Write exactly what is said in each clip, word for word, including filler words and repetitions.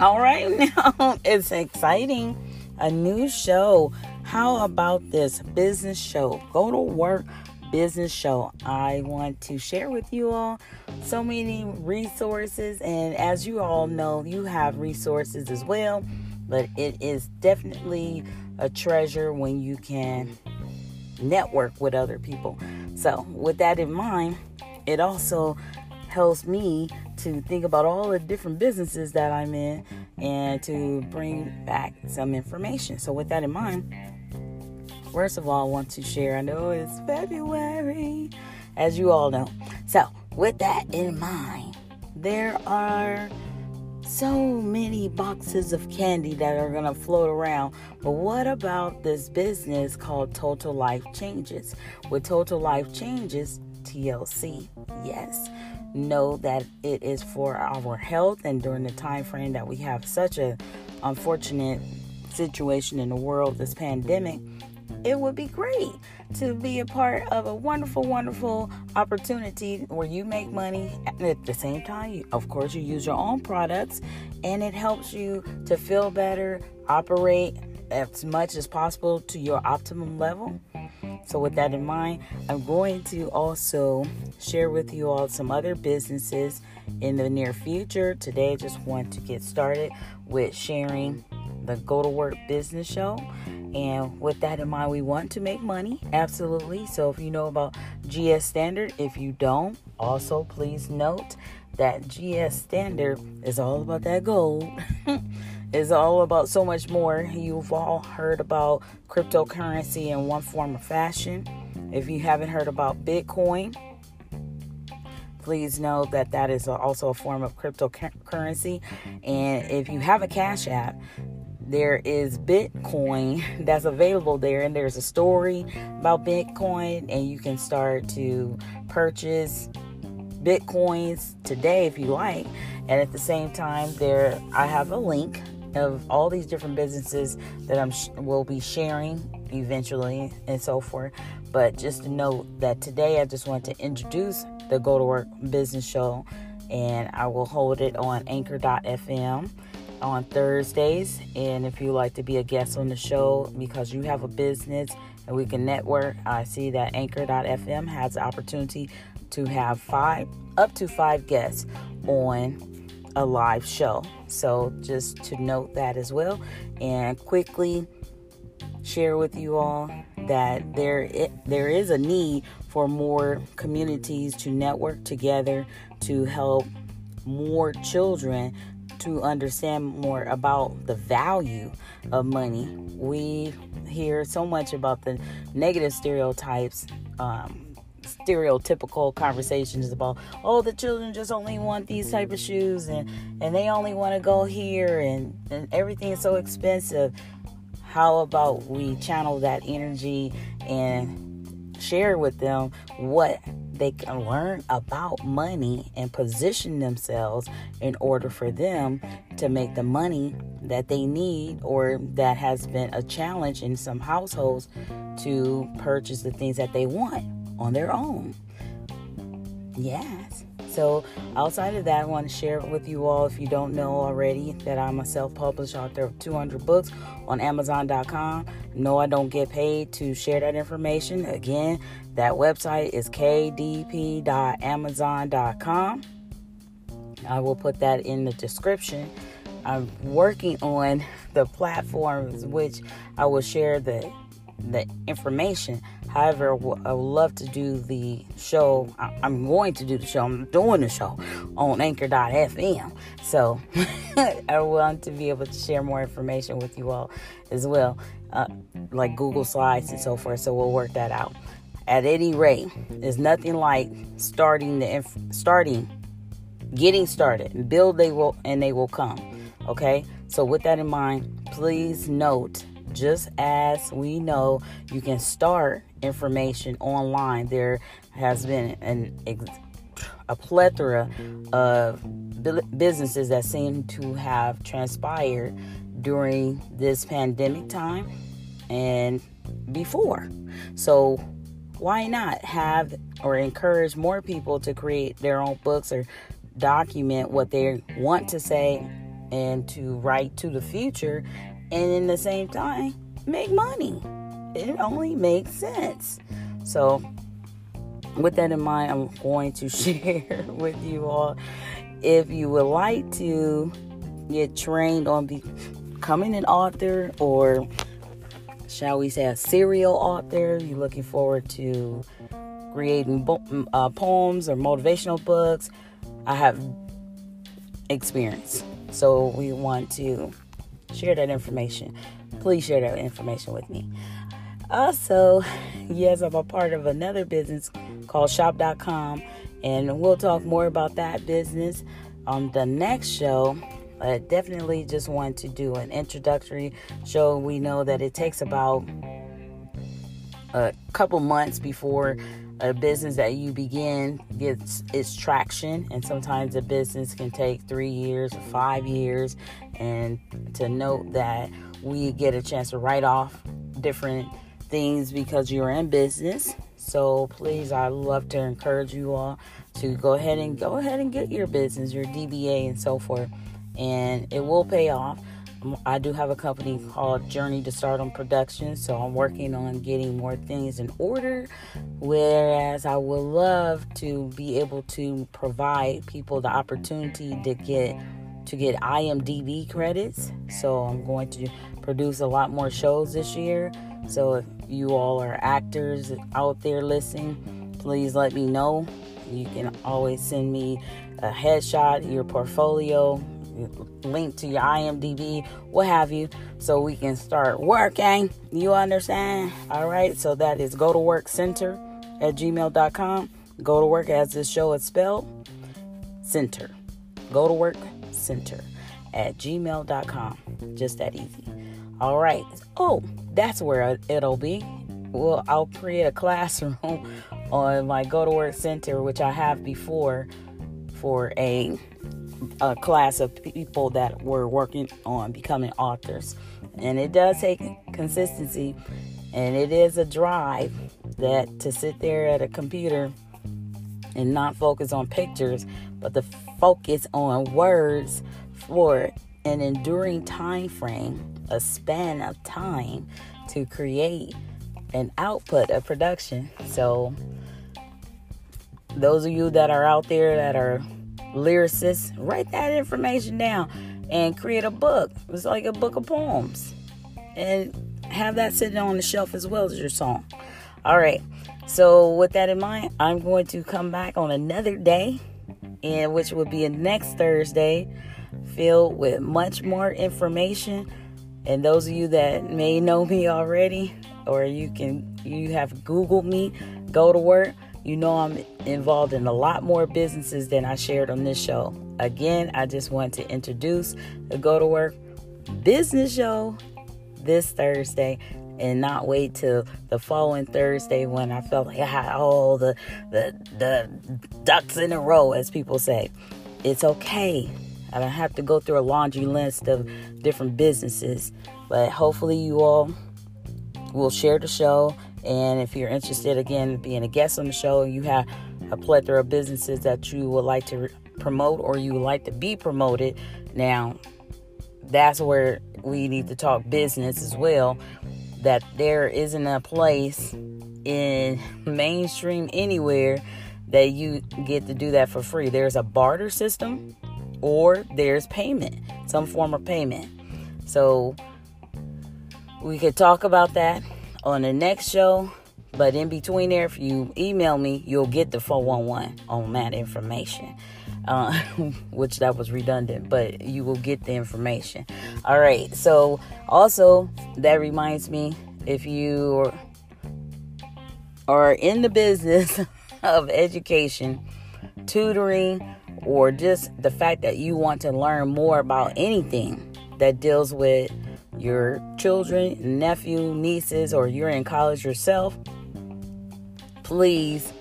All right, now it's exciting. A new show. How about this business show? Go to work business show. I want to share with you all so many resources. And as you all know, you have resources as well. But it is definitely a treasure when you can network with other people. So with that in mind, it also helps me to think about all the different businesses that I'm in and to bring back some information. So with that in mind, first of all, I want to share, I know it's February, as you all know. So with that in mind, there are so many boxes of candy that are going to float around. But what about this business called Total Life Changes? With Total Life Changes, T L C, yes, know that it is for our health. And during the time frame that we have such an unfortunate situation in the world, this pandemic, it would be great to be a part of a wonderful, wonderful opportunity where you make money. And at the same time, you, of course, you use your own products, and it helps you to feel better, operate as much as possible to your optimum level. So with that in mind, I'm going to also share with you all some other businesses in the near future. Today, I just want to get started with sharing the Go to Work Business Show. And with that in mind, we want to make money. Absolutely. So if you know about G S Standard, if you don't, also please note that G S Standard is all about that gold. It's all about so much more. You've all heard about cryptocurrency in one form or fashion. If you haven't heard about Bitcoin, please know that that is also a form of cryptocurrency. And if you have a Cash App, there is Bitcoin that's available there, and there's a story about Bitcoin, and you can start to purchase Bitcoins today if you like. And at the same time, there I have a link of all these different businesses that I'm sh- will be sharing eventually and so forth. But just to note that today I just want to introduce the Go to Work Business Show, and I will hold it on Anchor dot f m on Thursdays. And if you like to be a guest on the show because you have a business and we can network, I see that Anchor dot f m has the opportunity to have five up to five guests on a live show. So just to note that as well, and quickly share with you all that there it, there is a need for more communities to network together to help more children to understand more about the value of money. We hear so much about the negative stereotypes, um, stereotypical conversations about, oh, the children just only want these type of shoes, and, and they only want to go here, and, and everything is so expensive. How about we channel that energy and share with them what they can learn about money and position themselves in order for them to make the money that they need, or that has been a challenge in some households to purchase the things that they want on their own. Yes. So outside of that, I want to share with you all, if you don't know already, that I'm a self-published author of two hundred books on amazon dot com. No, I don't get paid to share that information. Again, that website is K D P dot amazon dot com. I will put that in the description. I'm working on the platforms which I will share the the information. However, I would love to do the show. I'm going to do the show. I'm doing the show on Anchor dot f m. So I want to be able to share more information with you all as well, uh, like Google Slides and so forth. So we'll work that out. At any rate, there's nothing like starting the inf- starting, getting started. Build, they will, and they will come. Okay. So with that in mind, please note, just as we know, you can start information online. There has been an, a plethora of businesses that seem to have transpired during this pandemic time and before. So why not have or encourage more people to create their own books or document what they want to say and to write to the future, and in the same time make money. It only makes sense. So with that in mind, I'm going to share with you all, if you would like to get trained on becoming an author, or shall we say a serial author, you're looking forward to creating bo- uh, poems or motivational books, I have experience. So we want to share that information. Please share that information with me. Also, yes, I'm a part of another business called shop dot com, and we'll talk more about that business on the next show. I definitely just want to do an introductory show. We know that it takes about a couple months before a business that you begin gets its traction, and sometimes a business can take three years or five years. And to note that we get a chance to write off different things because you're in business. So please, I love to encourage you all to go ahead and go ahead and get your business, your D B A, and so forth. And it will pay off. I do have a company called Journey to Stardom Productions, so I'm working on getting more things in order, whereas I would love to be able to provide people the opportunity to get to get I M D B credits. So I'm going to produce a lot more shows this year. So if you all are actors out there listening, please let me know. You can always send me a headshot, your portfolio, link to your I M D B, what have you, so we can start working. You understand? All right. So that is go to work center at gmail dot com. Go to work, as this show is spelled, center. Go to work center at gmail dot com. Just that easy. All right. Oh, that's where it'll be. Well, I'll create a classroom on my go to work center, which I have before for a a class of people that were working on becoming authors. And it does take consistency, and it is a drive that to sit there at a computer and not focus on pictures, but to focus on words for an enduring time frame, a span of time to create an output of production. So those of you that are out there that are lyricists, write that information down and create a book. It's like a book of poems, and have that sitting on the shelf as well as your song. All right. So with that in mind, I'm going to come back on another day, and which will be next Thursday, filled with much more information. And those of you that may know me already, or you can you have Googled me, go to work. You know I'm involved in a lot more businesses than I shared on this show. Again, I just want to introduce the Go to Work Business Show this Thursday, and not wait till the following Thursday when I felt like I had all the, the, the ducks in a row, as people say. It's okay. I don't have to go through a laundry list of different businesses, but hopefully you all will share the show. And if you're interested, again, being a guest on the show, you have a plethora of businesses that you would like to promote, or you would like to be promoted. Now, that's where we need to talk business as well, that there isn't a place in mainstream anywhere that you get to do that for free. There's a barter system, or there's payment, some form of payment. So we could talk about that on the next show, but in between there, if you email me, you'll get the four one one on that information, uh, which that was redundant, but you will get the information. All right. So also, that reminds me, if you are in the business of education, tutoring, or just the fact that you want to learn more about anything that deals with your children, nephew, nieces, or you're in college yourself, please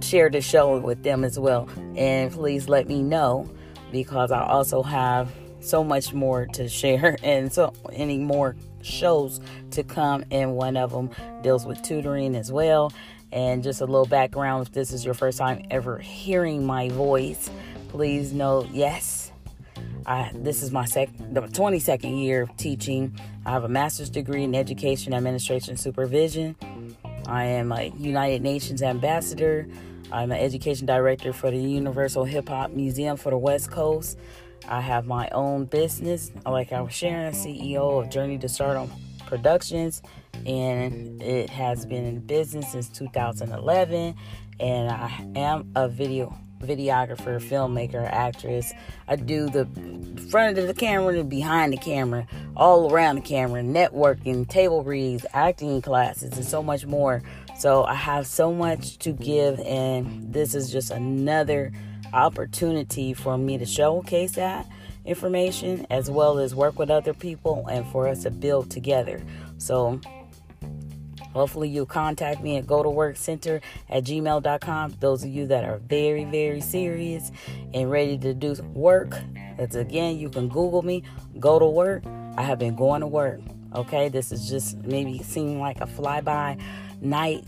share the show with them as well. And please let me know, because I also have so much more to share, and so any more shows to come. And one of them deals with tutoring as well. And just a little background, if this is your first time ever hearing my voice, please know, yes, I, this is my sec, the twenty-second year of teaching. I have a master's degree in education, administration, supervision. I am a United Nations ambassador. I'm an education director for the Universal Hip Hop Museum for the West Coast. I have my own business, like I was sharing, C E O of Journey to Stardom Productions, and it has been in business since two thousand eleven, and I am a video videographer, filmmaker, actress. I do the front of the camera, the behind the camera, all around the camera, networking, table reads, acting classes, and so much more. So I have so much to give, and this is just another opportunity for me to showcase that information as well as work with other people and for us to build together. So hopefully you'll contact me at go to work center at gmail dot com. Those of you that are very, very serious and ready to do work, that's again, you can Google me, go to work. I have been going to work. Okay, this is just maybe seem like a fly-by night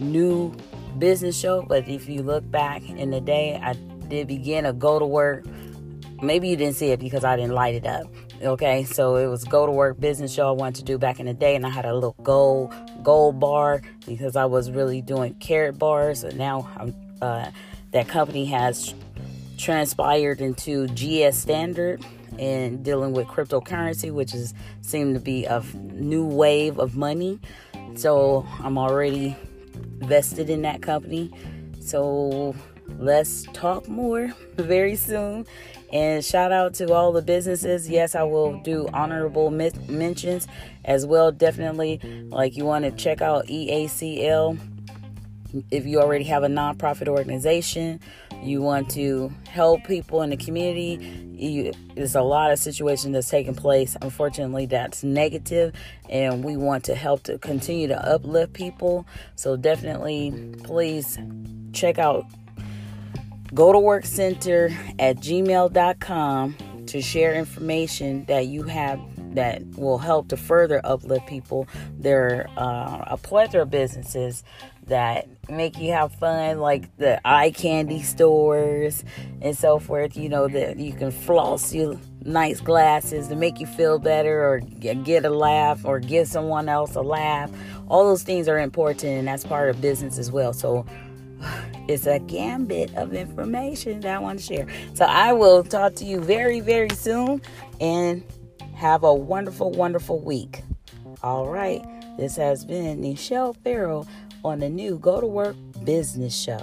new business show, but if you look back in the day, I did begin a go to work. Maybe you didn't see it because I didn't light it up. Okay, so it was go to work business show I wanted to do back in the day, and I had a little gold gold bar because I was really doing carrot bars. And now I'm, uh, that company has transpired into G S Standard and dealing with cryptocurrency, which is seemed to be a new wave of money. So I'm already vested in that company. So let's talk more very soon. And shout out to all the businesses. Yes, I will do honorable mis- mentions as well. Definitely, like, you want to check out E A C L. If you already have a nonprofit organization, you want to help people in the community. You, there's a lot of situations that's taking place, unfortunately, that's negative, and we want to help to continue to uplift people. So definitely, please check out go to work center at gmail dot com to share information that you have that will help to further uplift people. There are uh, a plethora of businesses that make you have fun, like the eye candy stores and so forth. You know, that you can floss your nice glasses to make you feel better, or get a laugh, or give someone else a laugh. All those things are important, and that's part of business as well. So it's a gambit of information that I want to share. So I will talk to you very, very soon, and have a wonderful, wonderful week. All right. This has been Nichelle Farrell on the new Go to Work Business Show.